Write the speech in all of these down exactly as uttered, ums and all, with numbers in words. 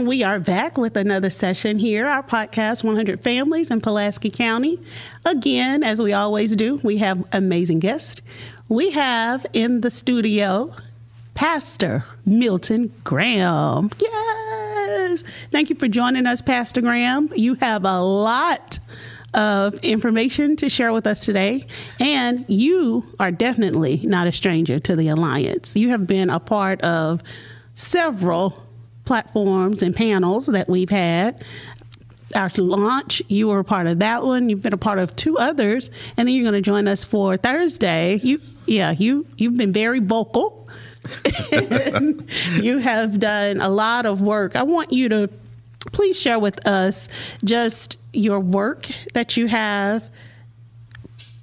time, we are back with another session here, our podcast, one hundred Families in Pulaski County. Again, as we always do, we have amazing guests. We have in the studio, Pastor Milton Graham. Yes! Thank you for joining us, Pastor Graham. You have a lot of information to share with us today, and you are definitely not a stranger to the Alliance. You have been a part of several platforms and panels that we've had. Our launch, you were a part of that one. You've been a part of two others, and then you're going to join us for Thursday. You, yeah, you you've been very vocal. You have done a lot of work. I want you to please share with us just your work that you have.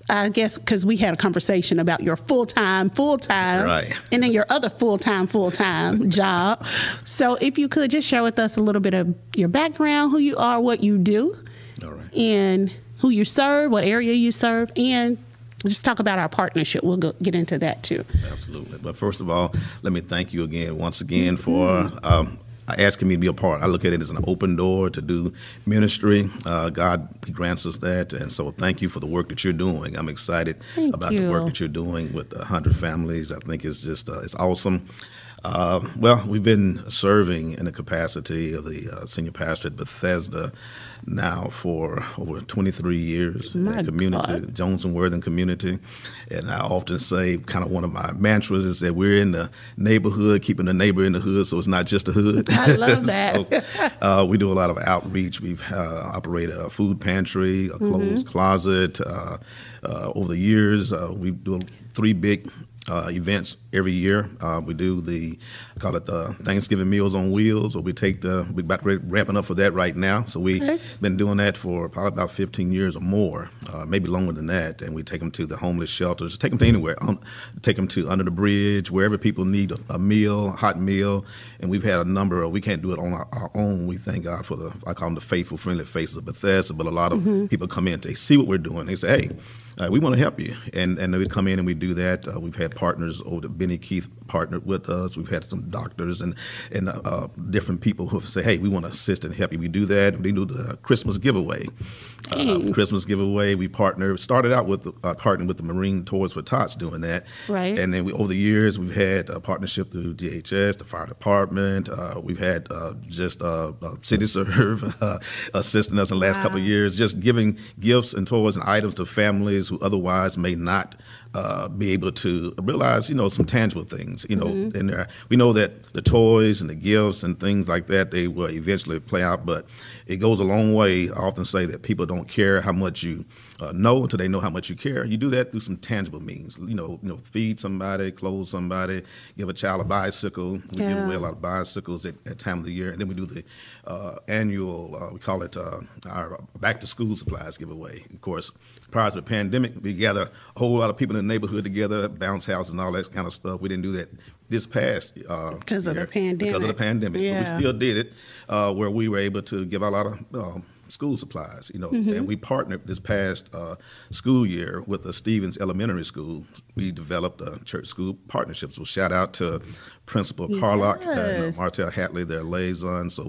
I guess because we had a conversation about your full-time, full-time, right, and then your other full-time, full-time job. So if you could just share with us a little bit of your background, who you are, what you do, all right, and who you serve, what area you serve, and just talk about our partnership. We'll go, get into that too. Absolutely. But first of all, let me thank you again, once again, for um, asking me to be a part. I look at it as an open door to do ministry. Uh, God grants us that. And so thank you for the work that you're doing. I'm excited thank about you. the work that you're doing with one hundred Families. I think it's just uh, it's awesome. Uh, well, we've been serving in the capacity of the uh, senior pastor at Bethesda now for over twenty-three years in the community, God. Jones and Worthen community. And I often say, kind of one of my mantras is that we're in the neighborhood, keeping the neighbor in the hood, so it's not just the hood. I love that. So, uh, we do a lot of outreach. We've uh, operated a food pantry, a clothes mm-hmm. closet. Uh, uh, over the years, uh, we do three big Uh, events every year. Uh, we do the, I call it the Thanksgiving Meals on Wheels, or we take the, we're about wrapping up for that right now. So we've okay. been doing that for probably about fifteen years or more, uh, maybe longer than that. And we take them to the homeless shelters, take them to anywhere, um, take them to under the bridge, wherever people need a, a meal, a hot meal. And we've had a number of, we can't do it on our, our own. We thank God for the, I call them the faithful, friendly faces of Bethesda, but a lot of mm-hmm. people come in, they see what we're doing. They say, hey, Uh, we want to help you, and and we come in and we do that. Uh, we've had partners. Oh, Benny Keith partnered with us. We've had some doctors and and uh, uh, different people who say, "Hey, we want to assist and help you." We do that. We do the Christmas giveaway. Uh, Christmas giveaway. We partner started out with uh, partnering with the Marine Toys for Tots doing that. Right. And then we, over the years, we've had a partnership through D H S, the fire department. Uh, we've had uh, just uh, uh, CityServe uh, assisting us in the last wow. couple of years, just giving gifts and toys and items to families who otherwise may not uh, be able to realize, you know, some tangible things, you know, mm-hmm. and there, we know that the toys and the gifts and things like that, they will eventually play out, but it goes a long way. I often say that people don't care how much you uh, know until they know how much you care. You do that through some tangible means, you know, you know, feed somebody, clothe somebody, give a child a bicycle. We yeah. give away a lot of bicycles at that time of the year, and then we do the uh, annual, uh, we call it uh, our back to school supplies giveaway. Of course, prior to the pandemic, we gather a whole lot of people in the neighborhood together, bounce houses and all that kind of stuff. We didn't do that this past uh, because year, of the pandemic. Because of the pandemic, yeah. But we still did it, uh, where we were able to give out a lot of um, school supplies, you know. Mm-hmm. And we partnered this past uh, school year with the Stevens elementary school. We developed a church school partnership. So shout out to Principal yes. Carlock and uh, Martell Hatley, their liaison. So.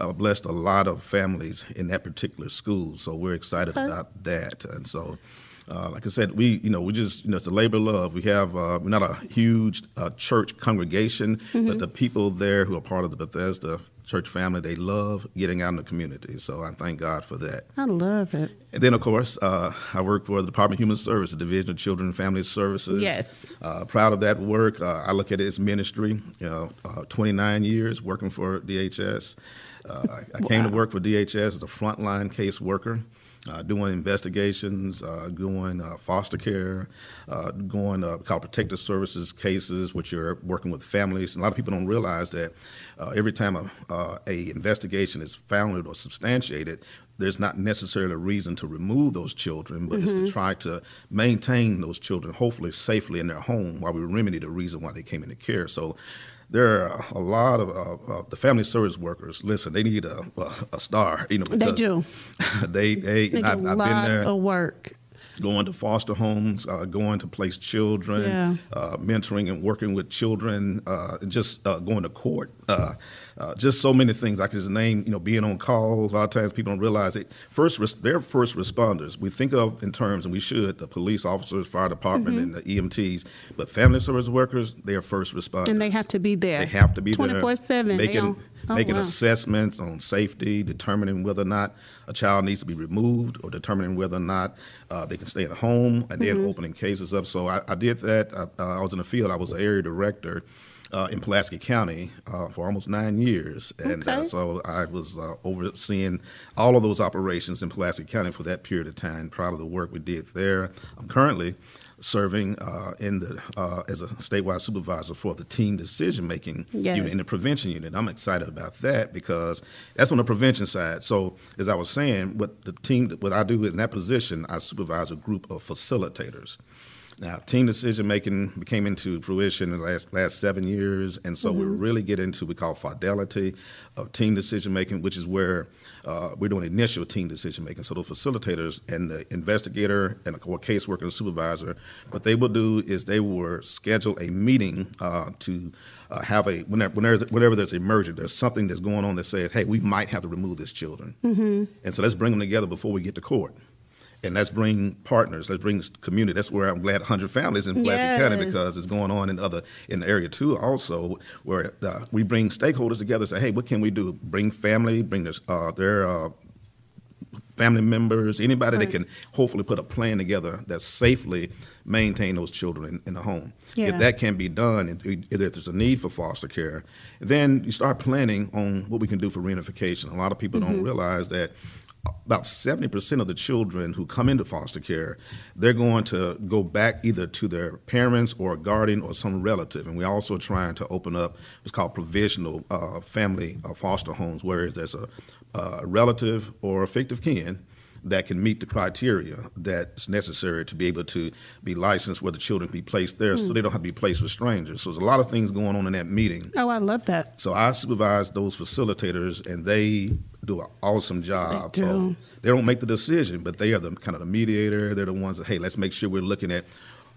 Uh, blessed a lot of families in that particular school, so we're excited okay. about that. And so, uh, like I said, we you know we just you know it's a labor of love. We have uh, we're not a huge uh, church congregation, mm-hmm. but the people there who are part of the Bethesda church family, they love getting out in the community. So I thank God for that. I love it. And then, of course, uh, I work for the Department of Human Services, the Division of Children and Family Services. Yes. Uh, proud of that work. Uh, I look at it as ministry. You know, uh, twenty-nine years working for D H S. Uh, I, I came wow. to work for D H S as a frontline case worker, uh, doing investigations, uh, doing uh, foster care, uh, going uh, called protective services cases, which are working with families. A lot of people don't realize that uh, every time a, uh, a investigation is founded or substantiated, there's not necessarily a reason to remove those children, but mm-hmm. it's to try to maintain those children, hopefully safely in their home, while we remedy the reason why they came into care. So. There are a lot of uh, uh, the family service workers. Listen, they need a, a, a star, you know. They do. They they. They do a lot of work. going to foster homes, uh, going to place children, yeah. uh, mentoring and working with children, uh, just uh, going to court, uh, uh, just so many things I could just name, you know, being on calls. A lot of times people don't realize it. First, res- they're first responders. We think of in terms, and we should, the police officers, fire department, mm-hmm. and the E M Ts, but family service workers, they are first responders. And they have to be there. They have to be there. twenty-four seven. Making, oh, making wow. assessments on safety, determining whether or not a child needs to be removed or determining whether or not uh, they can stay at home, and then mm-hmm. opening cases up. So I, I did that. I, uh, I was in the field. I was an area director uh, in Pulaski County uh, for almost nine years. And okay. uh, so I was uh, overseeing all of those operations in Pulaski County for that period of time. Proud of the work we did there. I'm currently serving uh, in the uh, as a statewide supervisor for the team decision-making yes. unit in the prevention unit. I'm excited about that because that's on the prevention side. So as I was saying, what the team, what I do is in that position, I supervise a group of facilitators. Now, team decision-making came into fruition in the last, last seven years, and so mm-hmm. we really get into what we call fidelity of team decision-making, which is where uh, we're doing initial team decision-making. So the facilitators and the investigator and a caseworker and supervisor, what they will do is they will schedule a meeting uh, to uh, have a, whenever, whenever, whenever there's a merger, there's something that's going on that says, hey, we might have to remove this children. Mm-hmm. And so let's bring them together before we get to court. And let's bring partners, let's bring this community. That's where I'm glad one hundred Families in Pulaski yes. County, because it's going on in other in Area two also, where uh, we bring stakeholders together and say, hey, what can we do? Bring family, bring this, uh, their uh, family members, anybody right. that can hopefully put a plan together that safely maintain those children in, in the home. Yeah. If that can be done, if, if there's a need for foster care, then you start planning on what we can do for reunification. A lot of people mm-hmm. don't realize that about seventy percent of the children who come into foster care, they're going to go back either to their parents or a guardian or some relative. And we're also trying to open up what's called provisional uh, family uh, foster homes, whereas there's a uh, relative or a fictive kin that can meet the criteria that's necessary to be able to be licensed where the children be placed there mm. so they don't have to be placed with strangers. So there's a lot of things going on in that meeting. Oh, I love that. So I supervise those facilitators, and they do an awesome job. They, do. Of, they don't make the decision, but they are the kind of the mediator. They're the ones that, hey, let's make sure we're looking at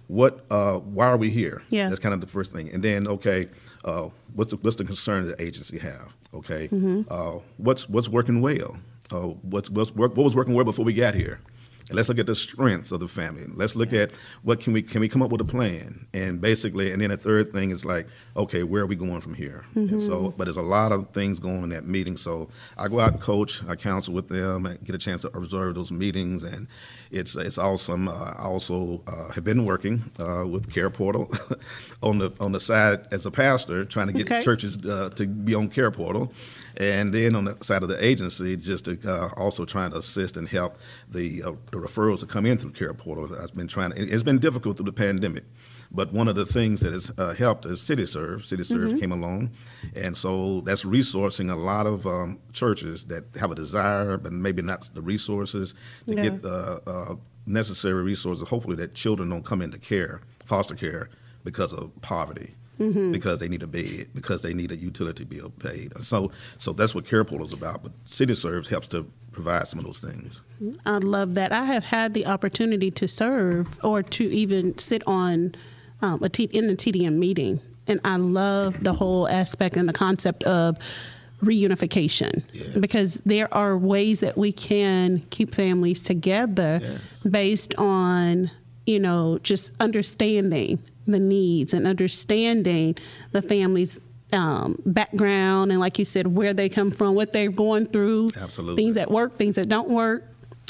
what, uh, why are we here? Yeah. That's kind of the first thing. And then, okay, uh, what's the, what's the concern that the agency have? Okay, mm-hmm. uh, what's what's working well? Uh, what's, what's work, what was working well before we got here? And let's look at the strengths of the family. Let's look at what can we can we come up with a plan? And basically, and then the third thing is like, okay, where are we going from here? Mm-hmm. And so, but there's a lot of things going on in that meeting. So I go out and coach, I counsel with them, and get a chance to observe those meetings, and it's it's awesome. Uh, I also uh, have been working uh, with Care Portal on the on the side as a pastor, trying to get okay. churches uh, to be on Care Portal, and then on the side of the agency, just to, uh, also trying to assist and help the uh, referrals that come in through Care Portal. I've been trying to, it's been difficult through the pandemic, but one of the things that has uh, helped is CityServe. CityServe mm-hmm. came along, and so that's resourcing a lot of um, churches that have a desire, but maybe not the resources to yeah. get the uh, necessary resources. Hopefully that children don't come into care, foster care, because of poverty. Mm-hmm. Because they need a bed, because they need a utility bill paid. So so that's what Care Portal is about. But CityServe helps to provide some of those things. I love that. I have had the opportunity to serve or to even sit on um, a T- in a T D M meeting. And I love the whole aspect and the concept of reunification, yeah. because there are ways that we can keep families together yes. based on, you know, just understanding the needs and understanding the family's um, background and, like you said, where they come from, what they're going through, absolutely. Things that work, things that don't work.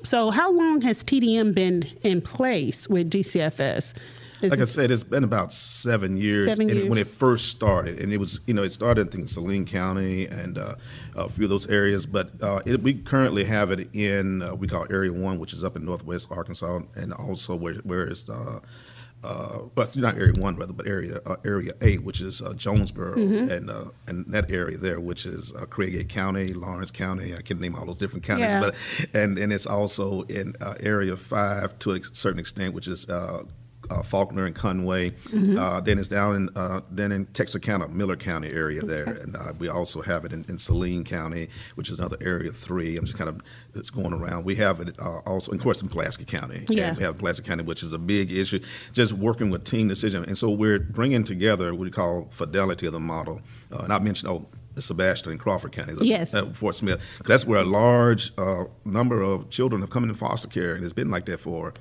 So how long has T D M been in place with D C F S? Is like I said, it's been about seven years, seven years. When it first started. And it was, you know, it started I think, in Saline County and uh, a few of those areas. But uh, it, we currently have it in, uh, we call Area one, which is up in northwest Arkansas, and also where, where it's, uh, Uh, but it's not Area One, rather, but Area uh, Area eight, which is uh, Jonesboro, mm-hmm. and uh, and that area there, which is uh, Craighead County, Lawrence County. I can name all those different counties, yeah. but and and it's also in uh, Area five to a certain extent, which is uh, uh, Faulkner and Conway. Mm-hmm. Uh, then it's down in uh, then in Texarkana, Miller County area there, okay. and uh, we also have it in, in Saline County, which is another area three. I'm just kind of it's going around. We have it uh, also, of course, in Pulaski County. Yeah. And we have Pulaski County, which is a big issue. Just working with team decision, and so we're bringing together what we call fidelity of the model. Uh, and I mentioned oh. Sebastian and Crawford County, yes. uh, Fort Smith. That's where a large uh, number of children have come into foster care, and it's been like that for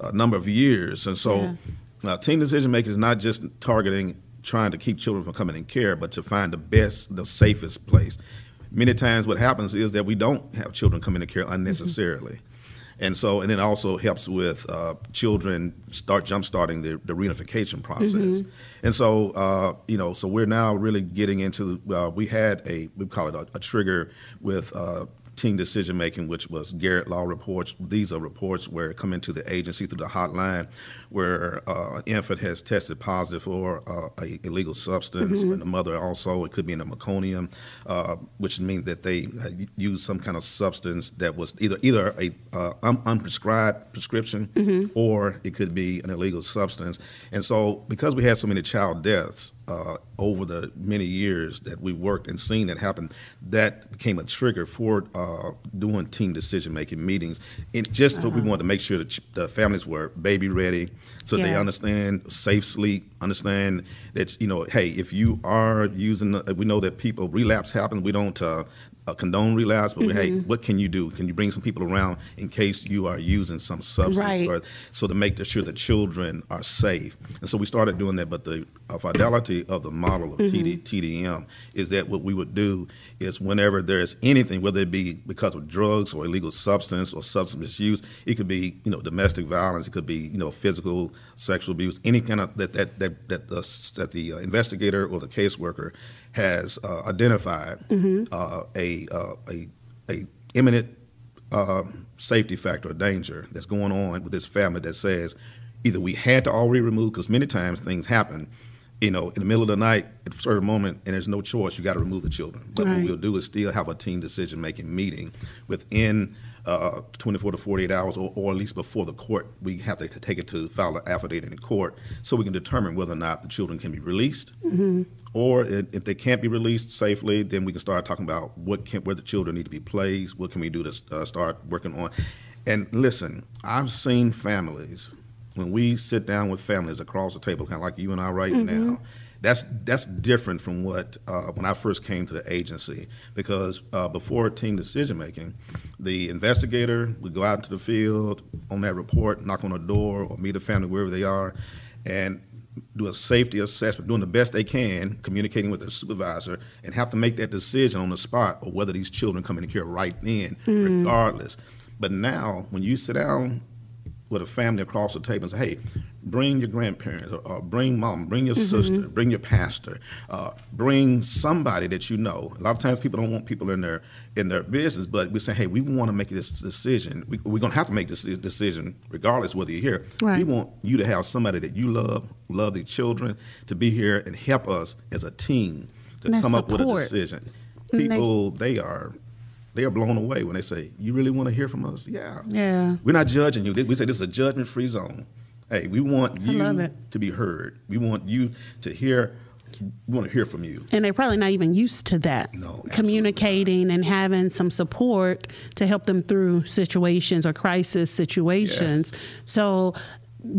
a number of years. And so yeah. uh, team decision making is not just targeting trying to keep children from coming in care, but to find the best, the safest place. Many times what happens is that we don't have children come into care unnecessarily. Mm-hmm. And so, and it also helps with uh, children start jump-starting the, the reunification process. Mm-hmm. And so, uh, you know, so we're now really getting into, uh, we had a, we call it a, a trigger with uh, team decision-making, which was Garrett Law reports. These are reports where it come into the agency through the hotline where uh, an infant has tested positive for uh, a illegal substance, mm-hmm. and the mother also, it could be in a meconium, uh, which means that they used some kind of substance that was either either a uh, un- unprescribed prescription, mm-hmm. or it could be an illegal substance. And so because we had so many child deaths, Uh, over the many years that we worked and seen that happen, that became a trigger for uh, doing team decision-making meetings. And just uh-huh. what we wanted to make sure that the families were baby ready, so yeah. they understand safe sleep, understand that, you know, hey, if you are using, the, we know that people, relapse happens, we don't uh, uh, condone relapse, but mm-hmm. we, hey, what can you do? Can you bring some people around in case you are using some substance? Right. Or, so to make sure the children are safe. And so we started doing that, but the uh, fidelity of the model of mm-hmm. T D, T D M is that what we would do is whenever there's anything, whether it be because of drugs or illegal substance or substance misuse, it could be, you know, domestic violence, it could be, you know, physical, sexual abuse, any kind of that that that that the, that the investigator or the caseworker has uh, identified mm-hmm. uh, a, uh, a a imminent uh, safety factor or danger that's going on with this family that says either we had to already remove, because many times things happen, you know, in the middle of the night, at a certain moment, and there's no choice, you got to remove the children. But right. what we'll do is still have a team decision-making meeting within uh, twenty-four to forty-eight hours, or, or at least before the court, we have to take it to file an affidavit in court so we can determine whether or not the children can be released. Mm-hmm. Or if they can't be released safely, then we can start talking about what can, where the children need to be placed, what can we do to uh, start working on. And listen, I've seen families... When we sit down with families across the table, kind of like you and I right mm-hmm. now, that's that's different from what uh, when I first came to the agency. Because uh, before team decision making, the investigator would go out into the field on that report, knock on a door, or meet a family wherever they are, and do a safety assessment, doing the best they can, communicating with their supervisor, and have to make that decision on the spot of whether these children come into care right then, mm. regardless. But now, when you sit down with a family across the table and say, hey, bring your grandparents, or, or bring mom, bring your mm-hmm. sister, bring your pastor, uh, bring somebody that you know. A lot of times people don't want people in their in their business, but we say, hey, we want to make this decision. We, we're going to have to make this decision regardless whether you're here. Right. We want you to have somebody that you love, love the children, to be here and help us as a team to and come up support. with a decision. People, they, they are... They are blown away when they say, you really want to hear from us? Yeah. Yeah. We're not judging you. We say this is a judgment-free zone. Hey, we want you to be heard. We want you to hear. We want to hear from you. And they're probably not even used to that. No. Communicating not. and having some support to help them through situations or crisis situations. Yeah. So,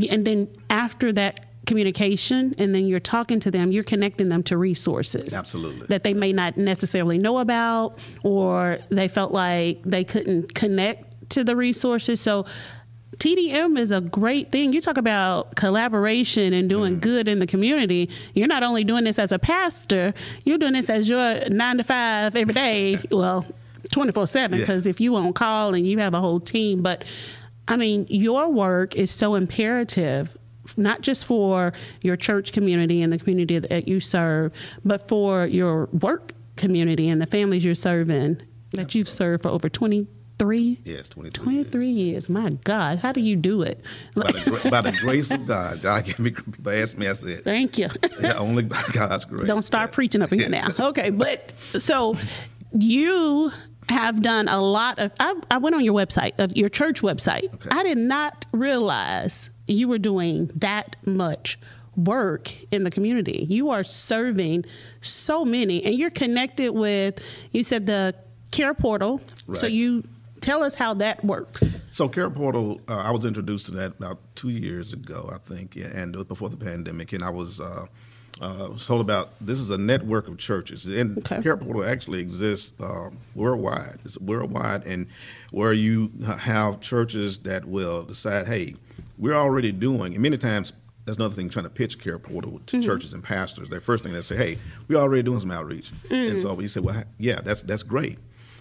and then after that communication, and then you're talking to them, you're connecting them to resources. Absolutely. That they may not necessarily know about, or they felt like they couldn't connect to the resources. So T D M is a great thing. You talk about collaboration and doing mm-hmm. good in the community. You're not only doing this as a pastor, you're doing this as your nine to five every day. Well, twenty-four seven, because yeah. if you on call and you have a whole team. But I mean, your work is so imperative, not just for your church community and the community that you serve, but for your work community and the families you're serving, that Absolutely. you've served for over twenty-three Yes, twenty-three twenty-three years. years. My God, how do you do it? By the, by the grace of God. God gave me, asked me, I said. Thank you. Yeah, only by God's grace. Don't start yeah. preaching up here now. Okay, but so you have done a lot of, I, I went on your website, of your church website. Okay. I did not realize you are doing that much work in the community. You are serving so many, and you're connected with, you said the Care Portal. Right. So you tell us how that works. So Care Portal, uh, I was introduced to that about two years ago, I think, yeah, and it was before the pandemic, and I was uh, uh, was told about this is a network of churches, and okay. Care Portal actually exists um, worldwide. It's worldwide, and where you have churches that will decide, hey, we're already doing, and many times that's another thing, trying to pitch Care Portal to mm-hmm. churches and pastors. Their first thing they say, hey, we're already doing some outreach. Mm-hmm. And so we say, well, yeah, that's that's great.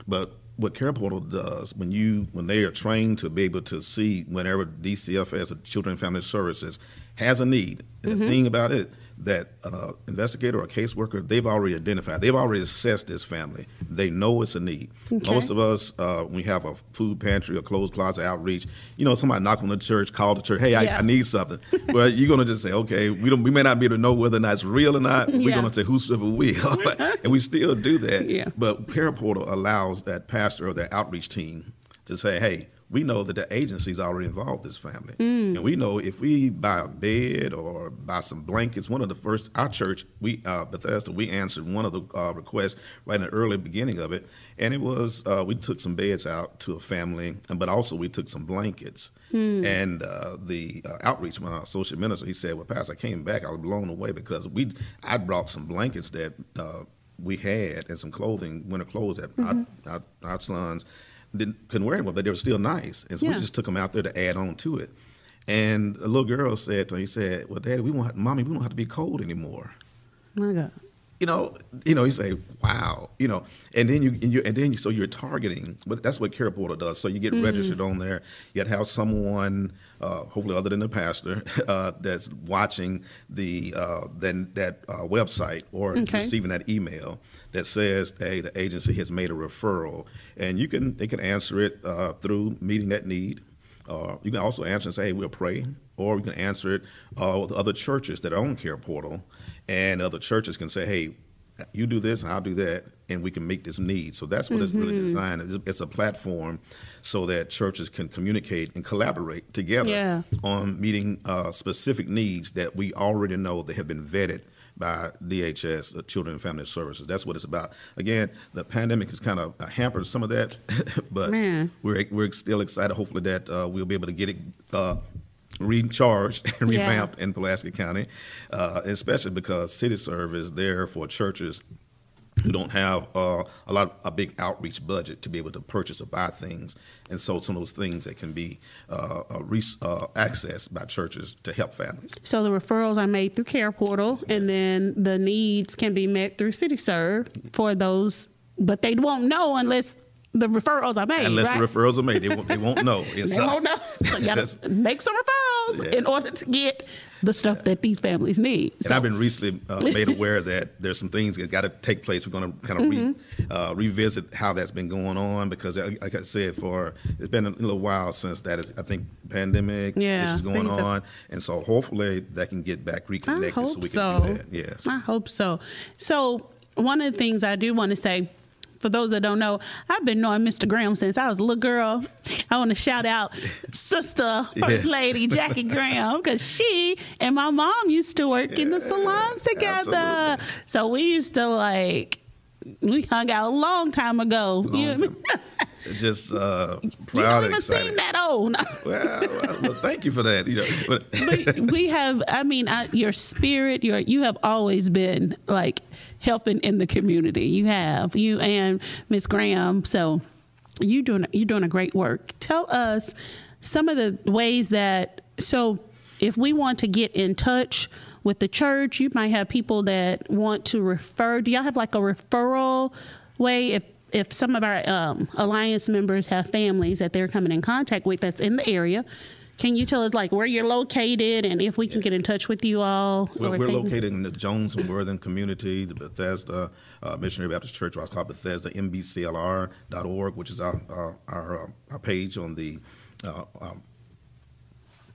But what Care Portal does, when you when they are trained to be able to see whenever D C F S or Children and Family Services has a need, and mm-hmm. the thing about it, that uh, investigator or caseworker, they've already identified, they've already assessed this family. They know it's a need. Okay. Most of us, uh, we have a food pantry or closed closet outreach. You know, somebody knock on the church, call the church, hey, I, yeah. I need something. Well, you're going to just say, okay, we don't. We may not be able to know whether or not it's real or not. We're yeah. going to say whosoever will. And we still do that. Yeah. But Care Portal allows that pastor or that outreach team to say, hey, we know that the agency's already involved this family. Mm. And we know if we buy a bed or buy some blankets, one of the first, our church, we uh, Bethesda, we answered one of the uh, requests right in the early beginning of it. And it was, uh, we took some beds out to a family, but also we took some blankets. Mm. And uh, the uh, outreach, my associate minister, he said, well, Pastor, I came back, I was blown away because we, I brought some blankets that uh, we had and some clothing, winter clothes that mm-hmm. our, our, our sons Didn't, couldn't wear them, but they were still nice. And so yeah. we just took them out there to add on to it. And a little girl said to me, he said, well, Daddy, we won't, Mommy, we don't have to be cold anymore. My God. You know, you know, you say, wow, you know, and then you, and, you, and then, so you're targeting, but that's what Care Portal does. So you get mm-hmm. registered on there. You'd have someone, uh, hopefully other than the pastor, uh, that's watching the, uh, then that uh, website or okay. receiving that email that says, hey, the agency has made a referral, and you can, they can answer it uh, through meeting that need. Uh, you can also answer and say, hey, we'll pray, or we can answer it uh, with other churches that are on Care Portal, and other churches can say, hey, you do this and I'll do that, and we can make this need. So that's what mm-hmm. it's really designed. It's a platform so that churches can communicate and collaborate together yeah. on meeting uh, specific needs that we already know that have been vetted by D H S, uh, Children and Family Services. That's what it's about. Again, the pandemic has kind of hampered some of that, but Man. we're we're still excited, hopefully, that uh, we'll be able to get it uh, recharged and revamped yeah. in Pulaski County, uh, especially because CityServe is there for churches who don't have uh, a lot, a big outreach budget to be able to purchase or buy things, and so some of those things that can be uh, uh, re- uh, accessed by churches to help families. So the referrals are made through Care Portal, yes. and then the needs can be met through CityServe for those, but they won't know unless the referrals are made. Unless right? the referrals are made, they won't, they won't know. It's, they won't know. So you gotta make some referrals yeah. in order to get the stuff yeah. that these families need. And so. I've been recently uh, made aware that there's some things that got to take place. We're going to kind of mm-hmm. re, uh, revisit how that's been going on, because, like I said, for it's been a little while since that is, I think, pandemic yeah, issues going on. So. And so hopefully that can get back reconnected so we can so. do that. Yes. I hope so. So one of the things I do want to say, for those that don't know, I've been knowing Mister Graham since I was a little girl. I want to shout out Sister First yes. Lady Jackie Graham, because she and my mom used to work yeah, in the salons together. Absolutely. So we used to, like, we hung out a long time ago. Long you know time. I mean? Just uh, proud you don't even excited. Seem that old. well, well, well, thank you for that. You know, but, but we have, I mean, I, your spirit, your you have always been, like, helping in the community. You have, you and Miz Graham. So you doing you're doing a great work. Tell us some of the ways that, so if we want to get in touch with the church, you might have people that want to refer. Do y'all have like a referral way? If if some of our um, Alliance members have families that they're coming in contact with that's in the area, can you tell us, like, where you're located and if we can get in touch with you all? Well, we're located in the Jones and Worthen community, the Bethesda uh, Missionary Baptist Church, or it's called Bethesda, M B C L R dot org, which is our, our, our, our page on the uh, um,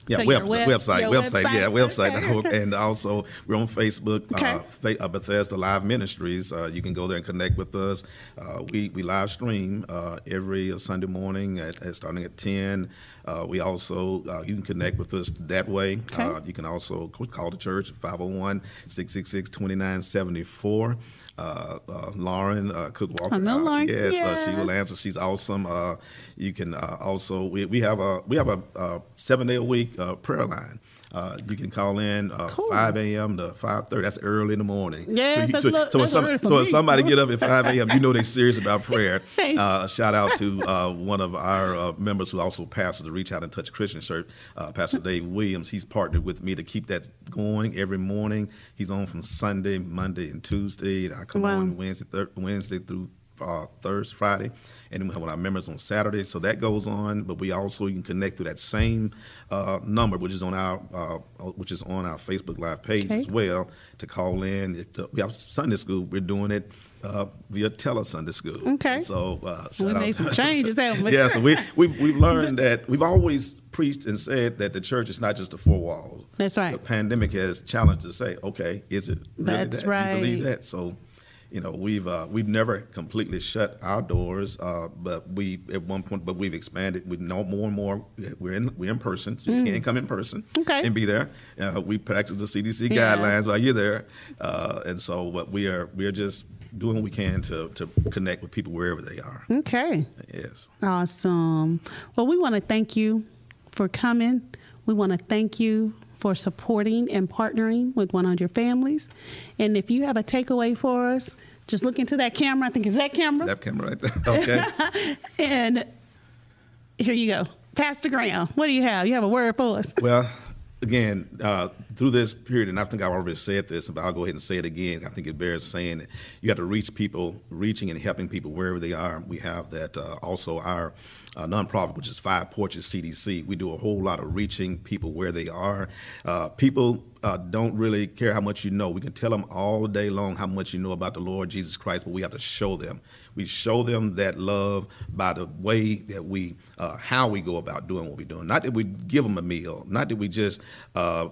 Yeah, so web, web, website, website, website, yeah, website. Okay. And also, we're on Facebook, okay. uh, Bethesda Live Ministries. Uh, you can go there and connect with us. Uh, we, we live stream uh, every Sunday morning at, at starting at ten. Uh, we also, uh, you can connect with us that way. Okay. Uh, you can also call the church, five oh one, six six six, two nine seven four. Uh, uh, Lauren uh, Cook Walker. I know Lauren. Uh, yes, yes. Uh, she will answer. She's awesome. Uh, you can uh, also we, we have a we have a, a seven day a week uh, prayer line. Uh, you can call in uh, cool. five a.m. to five thirty. That's early in the morning. Yes, so you, so, so, when some, so when somebody get up at five a.m., you know they're serious about prayer. Uh, shout out to uh, one of our uh, members who also pastors the Reach Out and Touch Christian Church, uh, Pastor Dave Williams. He's partnered with me to keep that going every morning. He's on from Sunday, Monday, and Tuesday. And I come wow. on Wednesday, thir- Wednesday through Uh, Thursday, Friday, and then we have our members on Saturday. So that goes on, but we also you can connect through that same uh, number, which is on our uh, which is on our Facebook Live page okay. as well, to call in. It, uh, we have Sunday school. We're doing it uh, via Tele Sunday school. Okay. So uh, we made out. some changes. yeah. So we we we've learned that we've always preached and said that the church is not just the four walls. That's right. The pandemic has challenged us to say, okay, is it really That's that? Right. You believe that? So. You know, we've uh, we've never completely shut our doors, uh, but we at one point, but we've expanded. We know more and more. We're in we're in person, so mm. you can come in person okay. and be there. Uh, we practice the C D C yeah. guidelines while you're there, uh, and so what we are we are just doing what we can to to connect with people wherever they are. Okay. Yes. Awesome. Well, we want to thank you for coming. We want to thank you for supporting and partnering with one hundred Families. And if you have a takeaway for us, just look into that camera. I think it's that camera. That camera right there. Okay. And here you go. Pastor Graham, what do you have? You have a word for us. Well, again, uh, through this period, and I think I've already said this, but I'll go ahead and say it again. I think it bears saying that you have to reach people, reaching and helping people wherever they are. We have that uh, also our Uh, nonprofit, which is Five Porches C D C. We do a whole lot of reaching people where they are. Uh, people uh, don't really care how much you know. We can tell them all day long how much you know about the Lord Jesus Christ, but we have to show them. We show them that love by the way that we, uh, how we go about doing what we're doing. Not that we give them a meal, not that we just uh,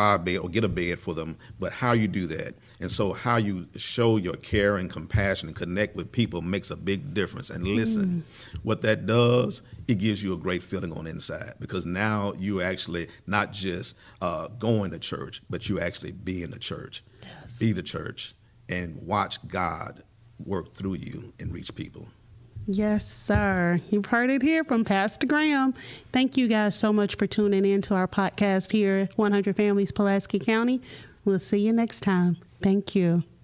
buy a bed or get a bed for them, but how you do that. And so how you show your care and compassion and connect with people makes a big difference. And listen, mm. what that does, it gives you a great feeling on the inside, because now you're actually not just uh, going to church, but you actually be in the church, yes. be the church, and watch God work through you and reach people. Yes, sir. You've heard it here from Pastor Graham. Thank you guys so much for tuning in to our podcast here at one hundred Families Pulaski County. We'll see you next time. Thank you.